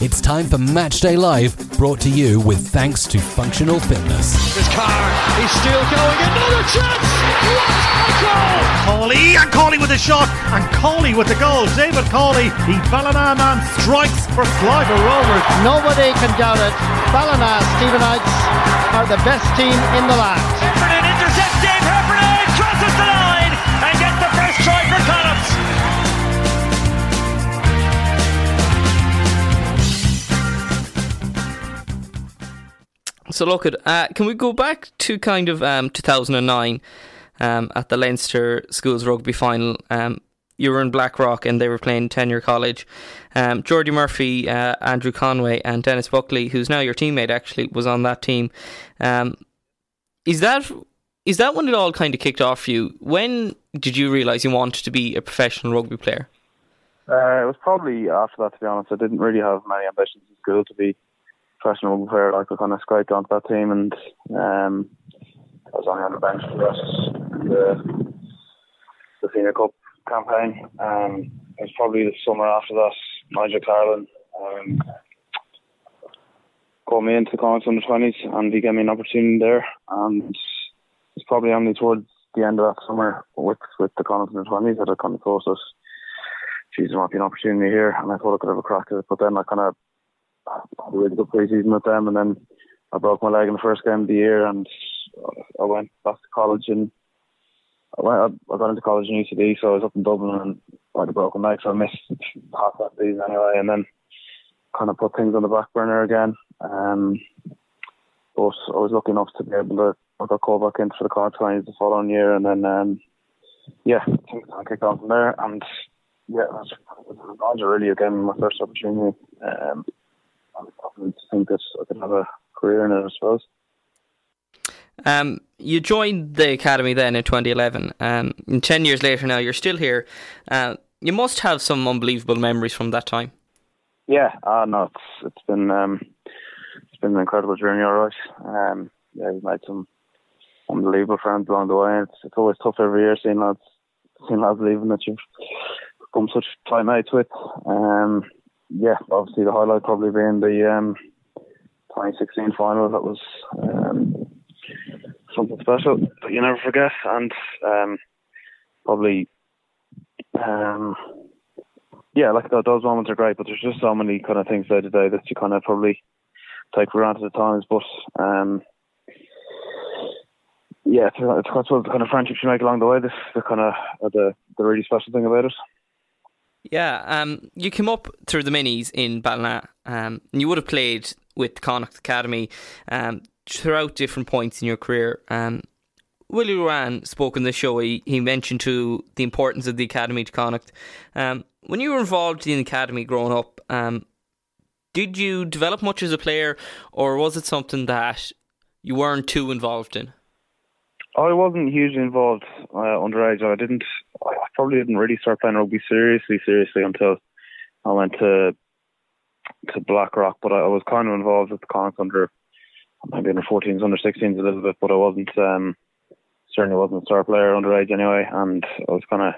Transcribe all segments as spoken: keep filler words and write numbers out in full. It's time for Matchday Live, brought to you with thanks to Functional Fitness. His car is still going, another chance! What a goal! Cawley, and Cawley with a shot, and Cawley with the goal. David Cawley, the Ballina man, strikes for Sligo Rovers. Nobody can doubt it. Ballina Stephenites are the best team in the land. Heffernan intercepts Dave Heffernan, crosses the line, and gets the first try for Connacht. So look at, uh, can we go back to kind of um, two thousand nine um, at the Leinster Schools Rugby Final? Um, you were in Blackrock and they were playing Tenure College. Um, Georgie Murphy, uh, Andrew Conway and Dennis Buckley, who's now your teammate actually, was on that team. Um, is that is that when it all kind of kicked off for you? When did you realise you wanted to be a professional rugby player? Uh, it was probably after that, to be honest. I didn't really have many ambitions in school to be professional rugby player. Like, I kind of scraped onto that team, and um, I was only on the bench for the rest of the, the Senior Cup campaign. Um, it was probably the summer after that, Nigel Carlin um, called me into the Connacht under twenties, and he gave me an opportunity there, and it's probably only towards the end of that summer with, with the Connacht under twenties that I kind of thought, geez, there might be an opportunity here, and I thought I could have a crack at it. But then I kind of I had a really good pre-season with them, and then I broke my leg in the first game of the year, and I went back to college, and I, went, I got into college in U C D, so I was up in Dublin, and I had a broken leg, so I missed half that season anyway, and then kind of put things on the back burner again. Um, but I was lucky enough to be able to, I got called back in for the Connacht twenties the following year, and then um, yeah, things kind of kicked on from there, and yeah, it was, it was really again my first opportunity. Um, I think that I could have a career in it, I suppose. Um, you joined the academy then in twenty eleven. Um, and ten years later now, you're still here. Uh, you must have some unbelievable memories from that time. Yeah, uh, no, it's it's been um, it's been an incredible journey, all right. Um, yeah, we've made some unbelievable friends along the way. It's it's always tough every year seeing lads seeing lads leaving that you've become such tight mates with. Um, Yeah, obviously the highlight probably being the um, twenty sixteen final. That was um, something special that you never forget, and um, probably um, yeah, like those moments are great. But there's just so many kind of things day to day that you kind of probably take for granted at times. But um, yeah, it's, it's the kind of friendships you make along the way. This the kind of the the really special thing about it. Yeah, um, you came up through the minis in Ballina, um, and you would have played with Connacht Academy um, throughout different points in your career. Um, Willie Ruan spoke on the show, he, he mentioned to the importance of the academy to Connacht. Um, when you were involved in the academy growing up, um, did you develop much as a player, or was it something that you weren't too involved in? I wasn't hugely involved uh, underage. I didn't. I probably didn't really start playing rugby seriously, seriously until I went to to Blackrock. But I, I was kind of involved with the Connacht under, maybe under fourteens, under sixteens a little bit. But I wasn't. Um, certainly wasn't a star player underage anyway. And I was kind of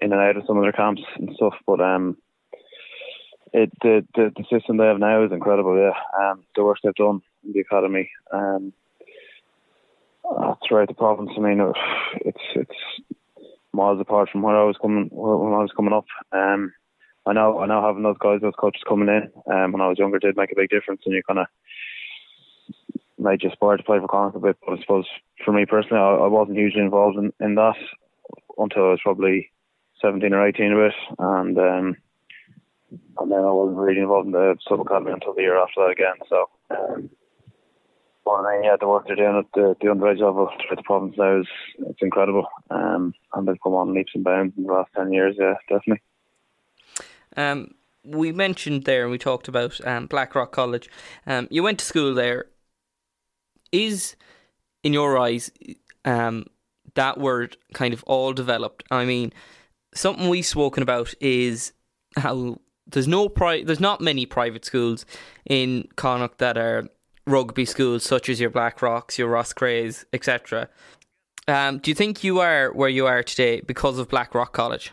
in and out of some of their camps and stuff. But um, it the, the the system they have now is incredible. Yeah, um, the work they've done in the academy. Um, Uh, throughout the province, I mean, it's it's miles apart from where I was coming when I was coming up. Um, I know I know having those guys, those coaches coming in um, when I was younger did make a big difference, and you kind of made you aspire to play for Connacht a bit. But I suppose for me personally, I, I wasn't hugely involved in, in that until I was probably seventeen or eighteen of it, and um, and then I wasn't really involved in the sub academy until the year after that again. So. Um, And then, yeah, the work they're doing at the, the underage level throughout the province now is it's incredible, um, and they've come on leaps and bounds in the last ten years. Yeah, definitely. Um, we mentioned there, and we talked about um, Blackrock College. Um, you went to school there. Is, in your eyes, um, that word kind of all developed? I mean, something we've spoken about is how there's no pri- there's not many private schools in Connacht that are rugby schools, such as your Blackrocks, your Ross Craze, et cetera. Um, do you think you are where you are today because of Blackrock College?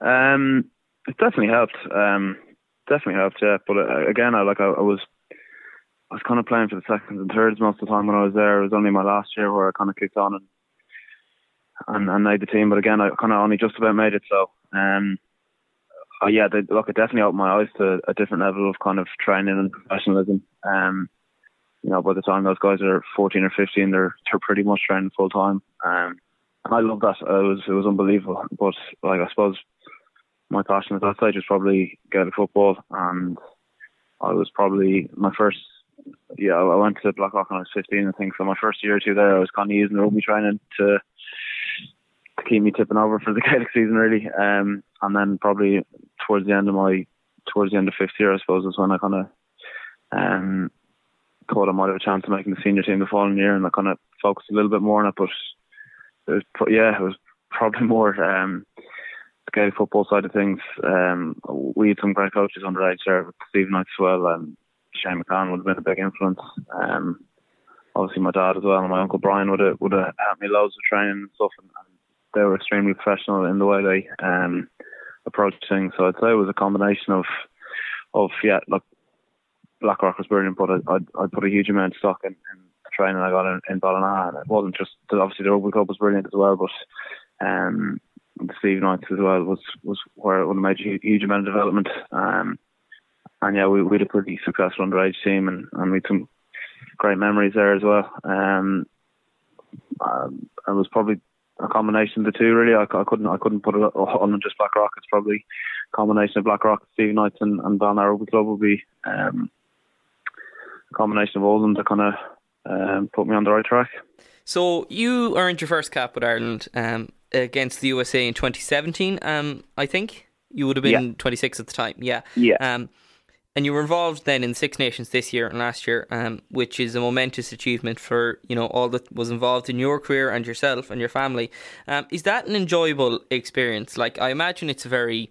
Um, it definitely helped. Um, definitely helped, yeah. But uh, again, I like I, I was, I was kind of playing for the seconds and thirds most of the time when I was there. It was only my last year where I kind of kicked on and and, and made the team. But again, I kind of only just about made it. So, um, uh, yeah, they, look, it definitely opened my eyes to a different level of kind of training and professionalism. Um, you know, by the time those guys are fourteen or fifteen, they're they're pretty much training full time. Um, and I love that. It was it was unbelievable. But like I suppose. My passion at that stage was probably Gaelic football, and I was probably my first. Yeah, I went to Blackrock when I was fifteen, I think. So my first year or two there, I was kind of using the rugby training to to keep me tipping over for the Gaelic season, really. Um, and then probably towards the end of my towards the end of fifth year, I suppose, was when I kind of um thought I might have a chance of making the senior team the following year, and I kind of focused a little bit more on it. But it was, yeah, it was probably more. Um, The Gaelic football side of things, um, we had some great coaches underage there with Steve Knights as well, and Shane McCann would have been a big influence. Um, obviously my dad as well and my uncle Brian would have would have helped me loads with training and stuff, and they were extremely professional in the way they um, approached things. So I'd say it was a combination of of yeah, look, Blackrock was brilliant, but I I put a huge amount of stock in, in the training I got in, in Ballina, and it wasn't just obviously the Rugby Club was brilliant as well, but um. Steve Knights as well was, was where it would have made a huge amount of development. Um, and yeah, we, we had a pretty successful underage team, and, and we had some great memories there as well. Um, um, it was probably a combination of the two, really. I, I couldn't I couldn't put it on just Blackrock. It's probably a combination of Blackrock, Steve Knights, and, and Ballina Rugby Club would be um, a combination of all of them that kind of um, put me on the right track. So you earned your first cap with Ireland um, against the U S A in twenty seventeen, um, I think. You would have been yeah. twenty-six at the time, yeah. yeah. Um, and you were involved then in Six Nations this year and last year, um, which is a momentous achievement for, you know, all that was involved in your career and yourself and your family. Um, is that an enjoyable experience? Like, I imagine it's a very,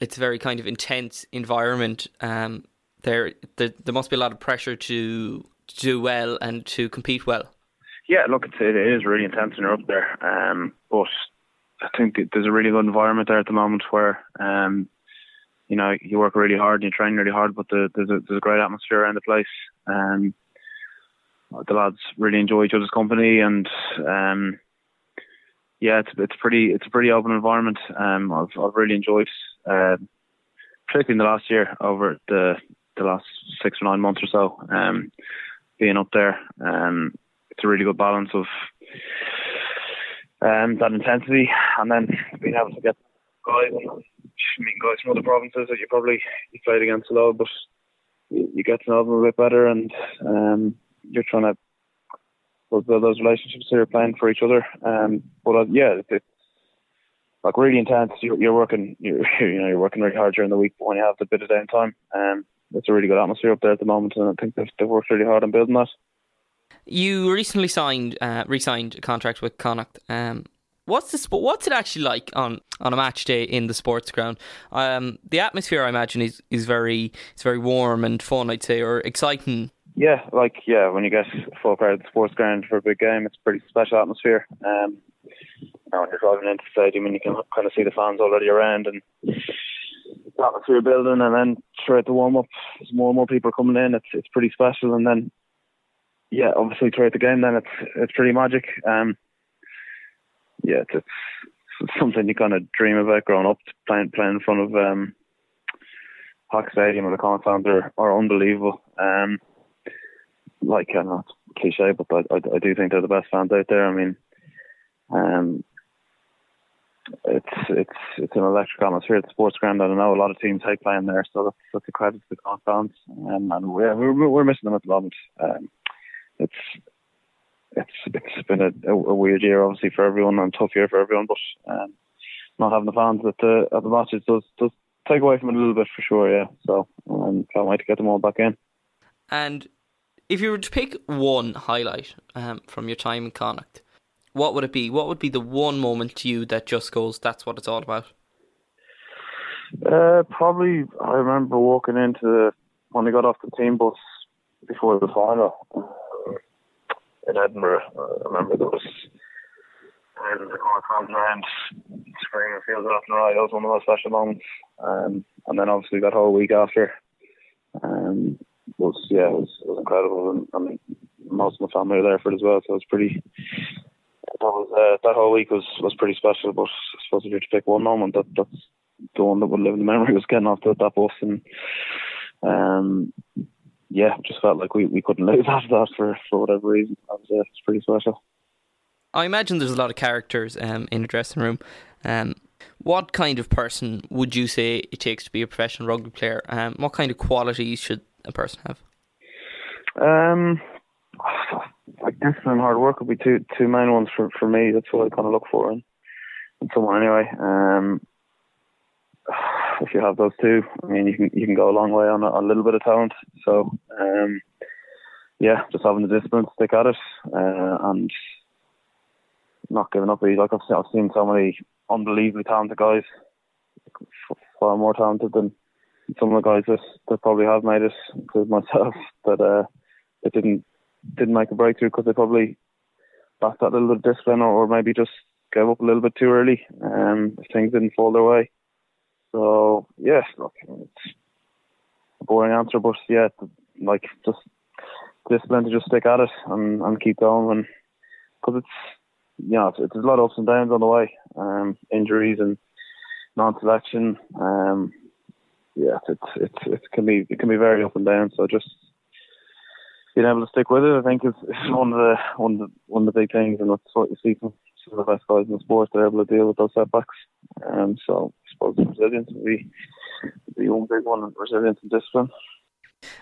it's a very kind of intense environment. Um, there, there, there must be a lot of pressure to, to do well and to compete well. Yeah, look, it's, it is really intense when you're up there, um, but I think it, there's a really good environment there at the moment where, um, you know, you work really hard and you train really hard, but the, there's, a, there's a great atmosphere around the place. Um, the lads really enjoy each other's company, and um, yeah, it's it's pretty it's a pretty open environment. Um, I've I've really enjoyed, uh, particularly in the last year, over the the last six or nine months or so, um, being up there. Um, It's a really good balance of um, that intensity, and then being able to get guys, meeting guys from other provinces that you probably you played against a lot, but you get to know them a bit better, and um, you're trying to build those relationships. So you're playing for each other, um, but uh, yeah, it's like really intense. You're, you're working, you're, you know, you're working really hard during the week, but when you have the bit of downtime, um, it's a really good atmosphere up there at the moment, and I think they've, they've worked really hard on building that. You recently signed, uh, re-signed a contract with Connacht. Um, what's the what's it actually like on, on a match day in the Sports Ground? Um, the atmosphere, I imagine, is, is very it's very warm and fun, I'd say, or exciting. Yeah, like yeah, when you get a full crowd at the Sports Ground for a big game, it's a pretty special atmosphere. Um, you know, when you're driving into the stadium and you can kind of see the fans already around, and the atmosphere building, and then throughout the warm up, there's more and more people coming in. It's it's pretty special, and then. Yeah, obviously throughout the game, then it's it's pretty magic. Um, yeah, it's, it's something you kind of dream about growing up. Playing playing in front of um, Hock Stadium and the Connacht fans are, are unbelievable. Um, like, I know it's cliche, but I, I, I do think they're the best fans out there. I mean, um, it's it's it's an electric atmosphere at the Sports Ground. I don't know, a lot of teams hate playing there, so that's, that's a credit to the Connacht fans. Um, and we're, we're, we're missing them at the moment. Um, It's it's it's been a, a weird year, obviously, for everyone, and a tough year for everyone. But um, not having the fans at the at the matches does does take away from it a little bit, for sure. Yeah, so um, can't wait to get them all back in. And if you were to pick one highlight um, from your time in Connacht, what would it be? What would be the one moment to you that just goes, that's what it's all about? Uh, probably, I remember walking into the, when I got off the team bus before the final. In Edinburgh, I remember there was the Connacht fans around screaming Fields of Rye. That was one of the most special moments. Um, and then obviously that whole week after um, was, yeah, it was, it was incredible. And, and most of my family were there for it as well. So it was pretty, that, was, uh, that whole week was, was pretty special. But I suppose if you were to pick one moment, that, that's the one that would live in the memory, was getting off to that bus. And um, yeah, just felt like we, we couldn't lose after that for, for whatever reason. That was, uh, it was pretty special. I imagine there's a lot of characters um, in a dressing room. Um, what kind of person would you say it takes to be a professional rugby player? Um, what kind of qualities should a person have? Um, like discipline and hard work would be two two main ones for, for me. That's what I kind of look for in, in someone anyway. Um, if you have those two, I mean, you can you can go a long way on a, on a little bit of talent. So um, yeah, just having the discipline to stick at it uh, and not giving up. Like I've seen, I've seen so many unbelievably talented guys, far more talented than some of the guys that, that probably have made it, including myself, that uh, that didn't didn't make a breakthrough because they probably lacked that little bit of discipline, or, or maybe just gave up a little bit too early um, if things didn't fall their way. So yeah, look, it's a boring answer, but yeah, like just discipline to just stick at it and, and keep going, because it's. Yeah, you know, there's a lot of ups and downs on the way. Um, injuries and non-selection. Um, yeah, it's it's it can be it can be very up and down. So just being able to stick with it, I think, is one of the one of the, one of the big things, and that's what you see from some of the best guys in the sport. They're able to deal with those setbacks. Um, so I suppose resilience would be the one big one, resilience and discipline.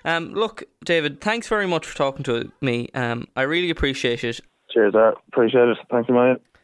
Um, look, David, thanks very much for talking to me. Um, I really appreciate it. Cheers, Art. Appreciate it. Thank you, mate.